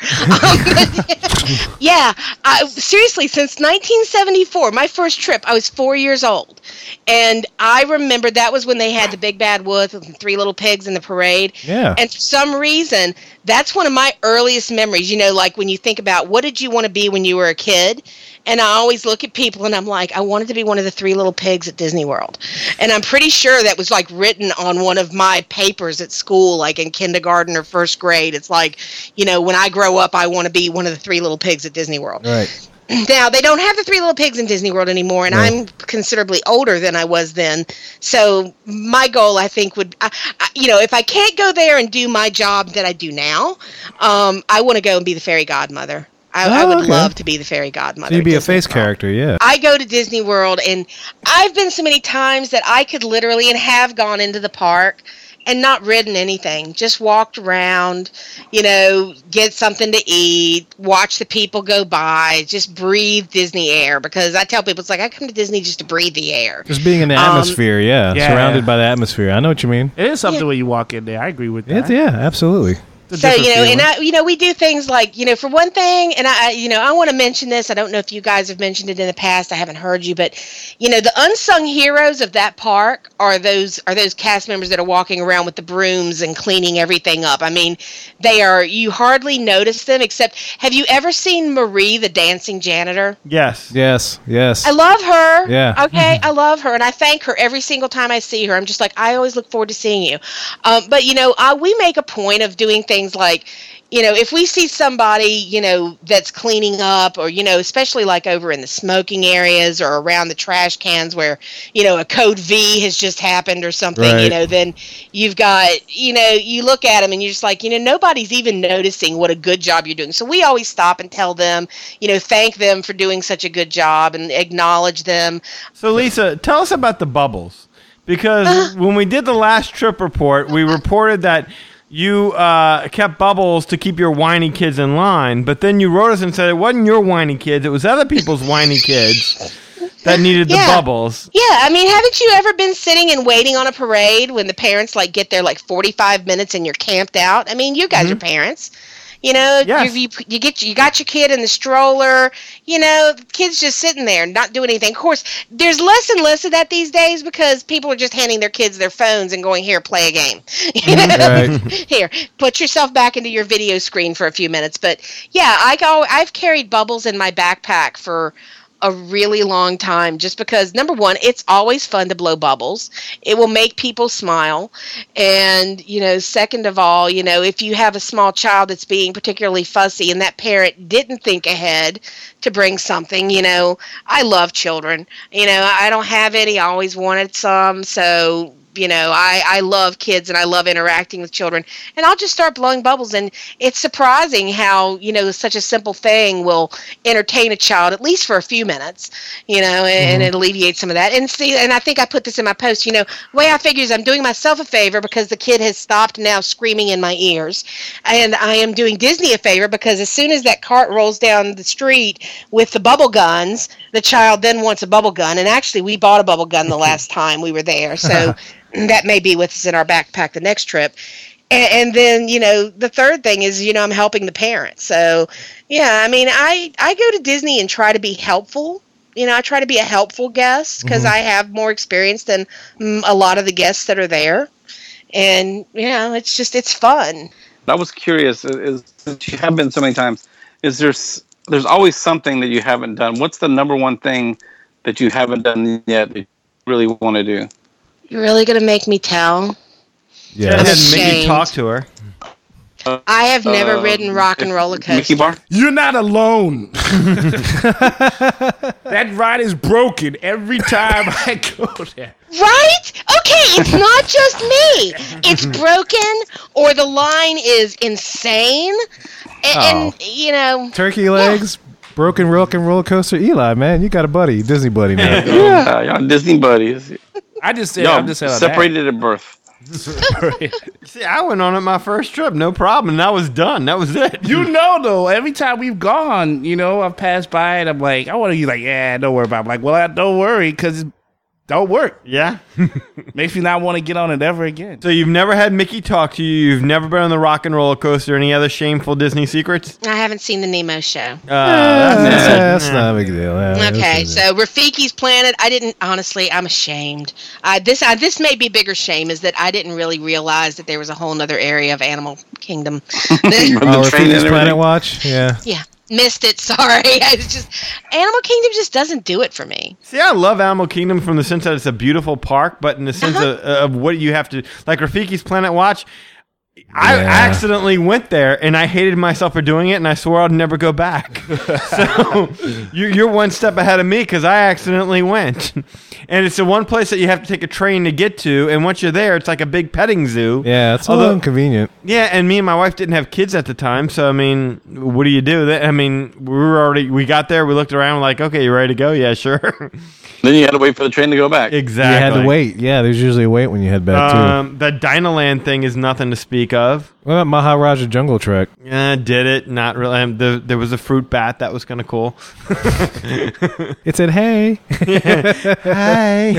Seriously, since 1974, my first trip, I was 4 years old. And I remember that was when they had the Big Bad Wolf and Three Little Pigs in the parade. Yeah. And for some reason, that's one of my earliest memories. Like when you think about what did you want to be when you were a kid? And I always look at people and I'm like, I wanted to be one of the Three Little Pigs at Disney World. And I'm pretty sure that was like written on one of my papers at school, like in kindergarten or first grade. It's like, when I grow up, I want to be one of the Three Little Little Pigs at Disney World. Right. Now, they don't have the Three Little Pigs in Disney World anymore, and I'm considerably older than I was then. So my goal, I think, would, if I can't go there and do my job that I do now, I want to go and be the fairy godmother. I would love to be the fairy godmother. So you'd be a face character, yeah. I go to Disney World, and I've been so many times that I could literally and have gone into the park and not ridden anything, just walked around, get something to eat, watch the people go by, just breathe Disney air. Because I tell people, it's like, I come to Disney just to breathe the air. Just being in the atmosphere, surrounded by the atmosphere. I know what you mean. It is something when you walk in there. I agree with that. Yeah, absolutely. So, feeling. And we do things like, for one thing, and I want to mention this. I don't know if you guys have mentioned it in the past. I haven't heard you, but, the unsung heroes of that park are those cast members that are walking around with the brooms and cleaning everything up. I mean, you hardly notice them, except, have you ever seen Marie, the dancing janitor? Yes. I love her. Yeah. Okay. I love her. And I thank her every single time I see her. I'm just like, I always look forward to seeing you. But, we make a point of doing things like, if we see somebody, that's cleaning up, or, especially like over in the smoking areas or around the trash cans where, a code V has just happened or something, right. Then you've got, you look at them and you're just like, nobody's even noticing what a good job you're doing. So we always stop and tell them, thank them for doing such a good job and acknowledge them. So Lisa, tell us about the bubbles, because when we did the last trip report, we reported that you kept bubbles to keep your whiny kids in line, but then you wrote us and said it wasn't your whiny kids, it was other people's whiny kids that needed the bubbles. Yeah, I mean, haven't you ever been sitting and waiting on a parade when the parents get there 45 minutes and you're camped out? I mean, you guys are parents. Yes. You got your kid in the stroller, the kid's just sitting there not doing anything. Of course, there's less and less of that these days because people are just handing their kids their phones and going, here, play a game. Here, put yourself back into your video screen for a few minutes. But yeah, I've carried bubbles in my backpack for a really long time, just because, number one, it's always fun to blow bubbles. It will make people smile. And, second of all, if you have a small child that's being particularly fussy and that parent didn't think ahead to bring something, I love children. I don't have any. I always wanted some. So, I love kids and I love interacting with children. And I'll just start blowing bubbles. And it's surprising how, such a simple thing will entertain a child, at least for a few minutes, and it alleviates some of that. And see, and I think I put this in my post, the way I figure is I'm doing myself a favor because the kid has stopped now screaming in my ears. And I am doing Disney a favor because as soon as that cart rolls down the street with the bubble guns, the child then wants a bubble gun. And actually, we bought a bubble gun the last time we were there. So that may be with us in our backpack the next trip. And then, the third thing is, I'm helping the parents. So, yeah, I mean, I go to Disney and try to be helpful. I try to be a helpful guest because I have more experience than a lot of the guests that are there. And, it's just, it's fun. I was curious, since you have been so many times, is there's always something that you haven't done. What's the number one thing that you haven't done yet that you really want to do? You're really going to make me tell? Yeah. I'm ashamed. Make you talk to her. I have never ridden Rock and Roller Coaster. Mickey Bar? You're not alone. That ride is broken every time I go there. Right? Okay, it's not just me. It's broken, or the line is insane. And turkey legs, broken Rock and Roller Coaster. Eli, man, you got a buddy, Disney buddy, man. Yeah, y'all Disney buddies. I'm just separated at birth. See, I went on it my first trip, no problem, and I was done. That was it. Though, every time we've gone, I've passed by and I'm like, I want to be like, yeah, don't worry about it. I'm like, well, don't worry because it don't work. Yeah. Makes me not want to get on it ever again. So you've never had Mickey talk to you. You've never been on the Rock and Roller Coaster. Any other shameful Disney secrets? I haven't seen the Nemo show. That's not a big deal. Okay, so Rafiki's Planet. I didn't, honestly, I'm ashamed. This may be bigger shame, is that I didn't really realize that there was a whole other area of Animal Kingdom. Rafiki's Planet Watch? Yeah. Yeah. Missed it, sorry. Animal Kingdom just doesn't do it for me. See, I love Animal Kingdom from the sense that it's a beautiful park, but in the sense of what you have to, like Rafiki's Planet Watch, I accidentally went there, and I hated myself for doing it, and I swore I'd never go back. So you're one step ahead of me because I accidentally went. And it's the one place that you have to take a train to get to, and once you're there, it's like a big petting zoo. Yeah, it's a little inconvenient. Yeah, and me and my wife didn't have kids at the time, so, I mean, what do you do? I mean, we got there, we looked around, like, okay, you ready to go? Yeah, sure. Then you had to wait for the train to go back. Exactly. You had to wait. Yeah, there's usually a wait when you head back, too. The Dino Land thing is nothing to speak of. What about Maharaja Jungle Trek? Yeah, did it. Not really. There was a fruit bat. That was kind of cool. It said, hey. Hi.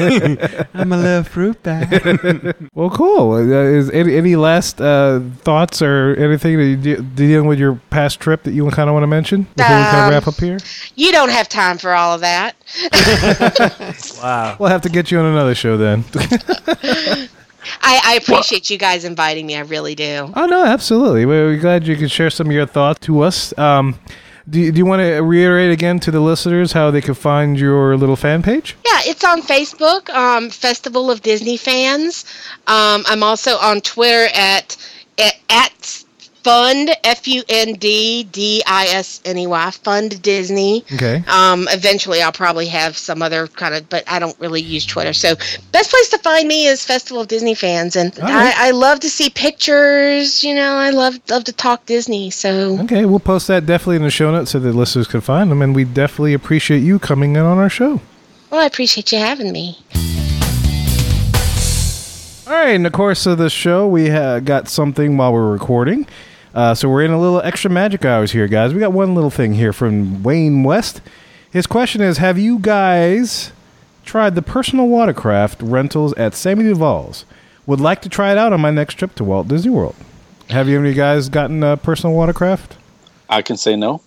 I'm a little fruit bat. Well, cool. Is any last thoughts or anything that you dealing with your past trip that you kind of want to mention before we kind of wrap up here? You don't have time for all of that. Wow. We'll have to get you on another show then. I appreciate you guys inviting me. I really do. Oh, no, absolutely. We're glad you could share some of your thoughts to us. Do you want to reiterate again to the listeners how they can find your little fan page? Yeah, it's on Facebook, Festival of Disney Fans. I'm also on Twitter at Fund, Funddisney, Fund Disney. Okay. Eventually, I'll probably have some other kind of, but I don't really use Twitter. So, best place to find me is Festival of Disney Fans, and right. I love to see pictures. You know, I love to talk Disney. So, okay, we'll post that definitely in the show notes so the listeners can find them, and we definitely appreciate you coming in on our show. Well, I appreciate you having me. All right, in the course of the show, we got something while we're recording. So we're in a little extra magic hours here, guys. We got one little thing here from Wayne West. His question is, have you guys tried the personal watercraft rentals at Sammy Duvall's? Would like to try it out on my next trip to Walt Disney World. Have you guys gotten a personal watercraft? I can say no.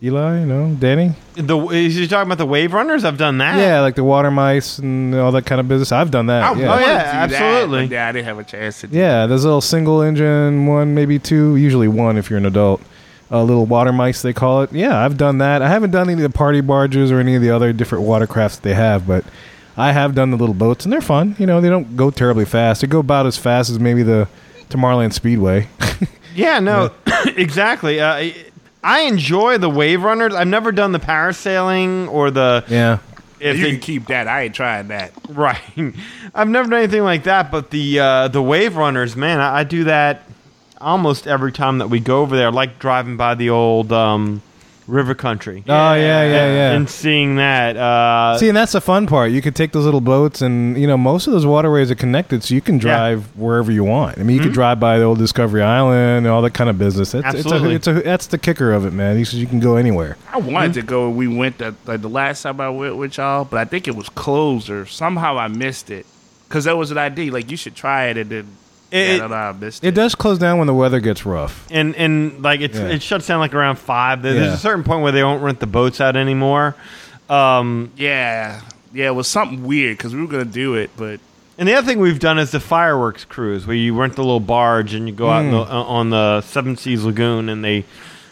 Eli, no? Danny? You're talking about the wave runners? I've done that. Yeah, like the water mice and all that kind of business. I've done that. Absolutely. That, yeah, I didn't have a chance to do that. Yeah, there's a little single engine, one, maybe two, usually one if you're an adult. Little water mice, they call it. Yeah, I've done that. I haven't done any of the party barges or any of the other different watercrafts that they have, but I have done the little boats, and they're fun. You know, they don't go terribly fast. They go about as fast as maybe the Tomorrowland Speedway. Yeah, no, yeah. Exactly. I enjoy the wave runners. I've never done the parasailing or the... Yeah. If you can keep that. I ain't trying that. Right. I've never done anything like that, but the wave runners, man, I do that almost every time that we go over there. I like driving by the old river country. Oh, yeah. And seeing that. See, and that's the fun part. You could take those little boats, and you know most of those waterways are connected, so you can drive wherever you want. I mean, you could drive by the old Discovery Island and all that kind of business. Absolutely. That's the kicker of it, man. You can go anywhere. I wanted to go. We went the last time I went with y'all, but I think it was closed or somehow I missed it. Because that was an idea. Like, you should try it and then... It does close down when the weather gets rough, and like it shuts down like around 5. There's a certain point where they don't rent the boats out anymore. It was something weird because we were gonna do it, but and the other thing we've done is the fireworks cruise where you rent the little barge and you go out on the Seven Seas Lagoon and they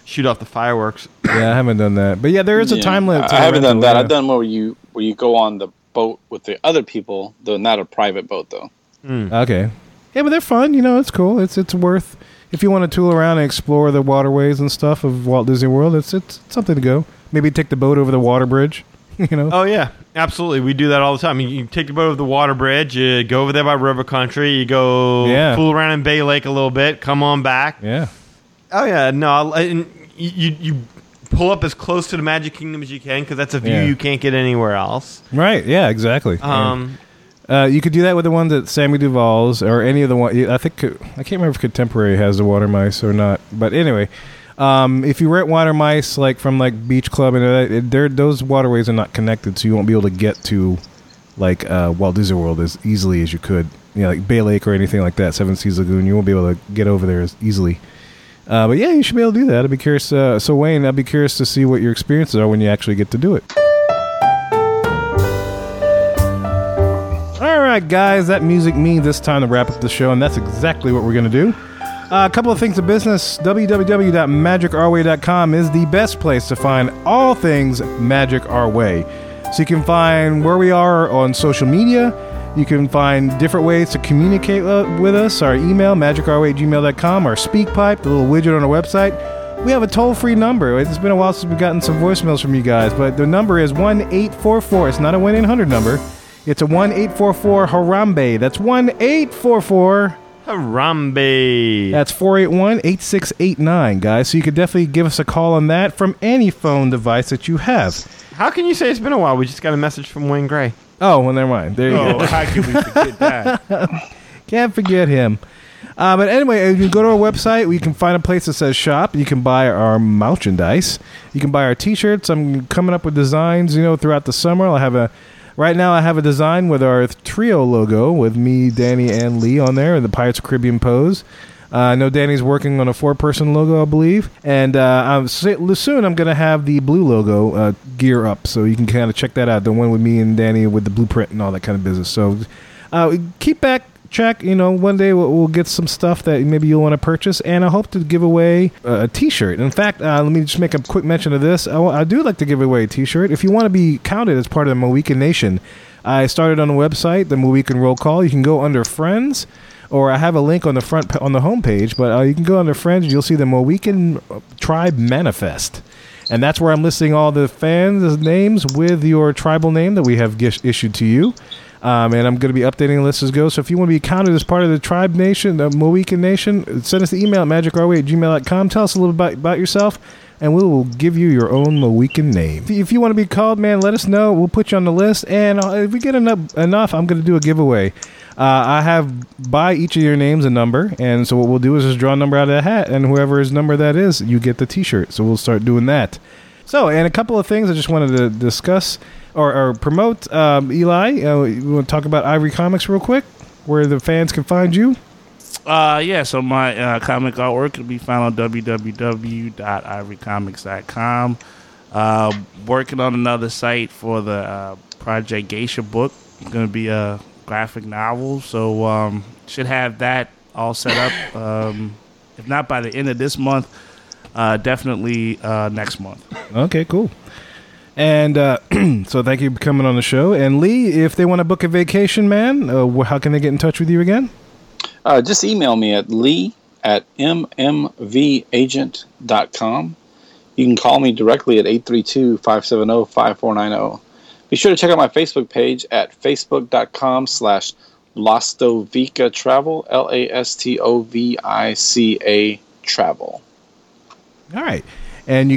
shoot off the fireworks. Yeah, I haven't done that, but yeah, there is a time limit. I haven't done that. I've done more where you go on the boat with the other people, though not a private boat though. Okay. Yeah, but they're fun. You know, it's cool. It's worth if you want to tool around and explore the waterways and stuff of Walt Disney World. It's something to go. Maybe take the boat over the water bridge. You know. Oh yeah, absolutely. We do that all the time. You take the boat over the water bridge. You go over there by river country. You go fool around in Bay Lake a little bit. Come on back. Yeah. Oh yeah. No, you pull up as close to the Magic Kingdom as you can because that's a view you can't get anywhere else. Right. Yeah. Exactly. You could do that with the ones at Sammy Duvall's or any of the one. I think I can't remember if Contemporary has the water mice or not. But anyway, if you rent water mice from Beach Club and those waterways are not connected, so you won't be able to get to Walt Disney World as easily as you could. You know, like Bay Lake or anything like that, Seven Seas Lagoon. You won't be able to get over there as easily. But yeah, you should be able to do that. I'd be curious. So Wayne, I'd be curious to see what your experiences are when you actually get to do it. Guys, that music means this time to wrap up the show, and that's exactly what we're going to do. A couple of things of business. www.magicourway.com is the best place to find all things Magic Our Way. So you can find where we are on social media. You can find different ways to communicate with us. Our email, magicourway@gmail.com, our SpeakPipe, the little widget on our website. We have a toll-free number. It's been a while since we've gotten some voicemails from you guys, but the number is 1-844. It's not a 1-800 number. It's a 1-844-HARAMBE. That's 1-844... Harambe. That's 481-8689, guys. So you could definitely give us a call on that from any phone device that you have. How can you say it's been a while? We just got a message from Wayne Gray. Oh, well, never mind. There you go. How can we forget that? Can't forget him. But anyway, if you go to our website, we can find a place that says shop. You can buy our merchandise. You can buy our T-shirts. I'm coming up with designs, you know, throughout the summer. Right now, I have a design with our trio logo with me, Danny, and Lee on there in the Pirates of the Caribbean pose. I know Danny's working on a four-person logo, I believe. And soon I'm going to have the blue logo gear up, so you can kind of check that out, the one with me and Danny with the blueprint and all that kind of business. So keep back. Check, you know, one day we'll get some stuff that maybe you'll want to purchase, and I hope to give away a t-shirt. In fact, let me just make a quick mention of this. I do like to give away a t-shirt. If you want to be counted as part of the Mohican Nation, I started on the website, the Mohican Roll Call. You can go under Friends, or I have a link on the front on the homepage, but you can go under Friends, and you'll see the Mohican Tribe Manifest. And that's where I'm listing all the fans' names with your tribal name that we have issued to you. And I'm going to be updating the list as go. So if you want to be counted as part of the Tribe Nation, the Mohican Nation, send us an email at magicourway@gmail.com. Tell us a little bit about yourself, and we will give you your own Mohican name. If you want to be called, man, let us know. We'll put you on the list. And if we get enough, I'm going to do a giveaway. I have by each of your names a number, and so what we'll do is just draw a number out of the hat, and whoever's number that is, you get the T-shirt. So we'll start doing that. So, and a couple of things I just wanted to discuss or promote. Eli, you want to talk about Ivory Comics real quick, where the fans can find you? Yeah, so my comic artwork can be found on www.ivorycomics.com. Working on another site for the Project Geisha book. It's going to be a graphic novel, so should have that all set up. If not by the end of this month, definitely next month. Okay, cool. And so thank you for coming on the show. And Lee, if they want to book a vacation, man, how can they get in touch with you again? Just email me at lee@mmvagent.com. You can call me directly at 832-570-5490. Be sure to check out my Facebook page at facebook.com/LastovicaTravel, LASTOVICA travel. All right. And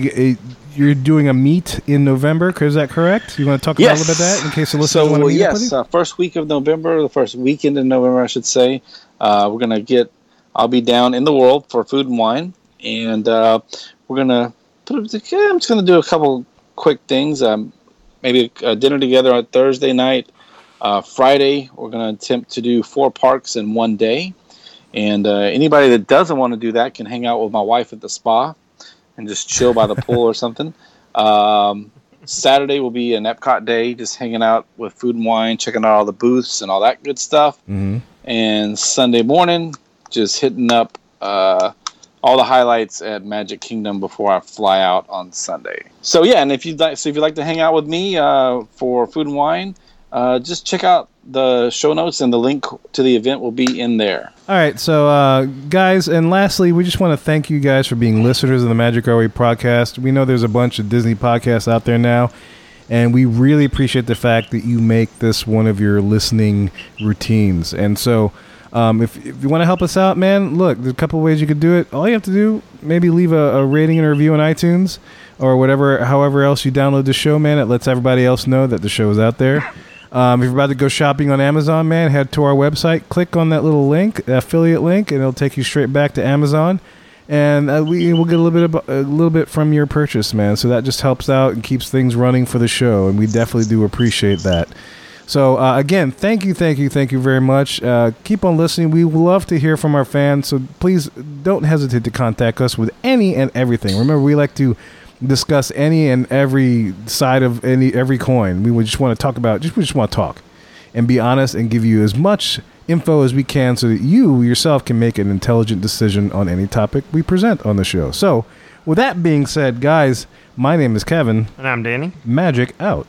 you're doing a meet in November, is that correct? You want to talk a little bit about that in case the listeners want to meet up with you? First week of November, the first weekend in November, I should say. We're going to I'll be down in the world for food and wine. And I'm just going to do a couple quick things. Maybe a dinner together on Thursday night. Friday, we're going to attempt to do 4 parks in one day. And anybody that doesn't want to do that can hang out with my wife at the spa and just chill by the pool or something. Saturday will be an Epcot day, just hanging out with food and wine, checking out all the booths and all that good stuff. Mm-hmm. And Sunday morning, just hitting up all the highlights at Magic Kingdom before I fly out on Sunday. So yeah, and if you'd like to hang out with me for food and wine, just check out the show notes, and the link to the event will be in there. All right, so guys, and lastly, we just want to thank you guys for being listeners of the Magic Our Way podcast. We know there's a bunch of Disney podcasts out there now, and we really appreciate the fact that you make this one of your listening routines. And so if you want to help us out, man, look, there's a couple of ways you could do it. All you have to do, maybe leave a rating and a review on iTunes or whatever, however else you download the show, man. It lets everybody else know that the show is out there. If you're about to go shopping on Amazon, man, head to our website, click on that little link, affiliate link, and it'll take you straight back to Amazon. And we'll get a little bit from your purchase, man. So that just helps out and keeps things running for the show, and we definitely do appreciate that. So again, thank you very much. Keep on listening. We love to hear from our fans, so please don't hesitate to contact us with any and everything. Remember, we like to discuss any and every side of every coin. We would just want to talk about. We just want to talk, and be honest, and give you as much info as we can, so that you yourself can make an intelligent decision on any topic we present on the show. So, with that being said, guys, my name is Kevin, and I'm Danny. Magic out.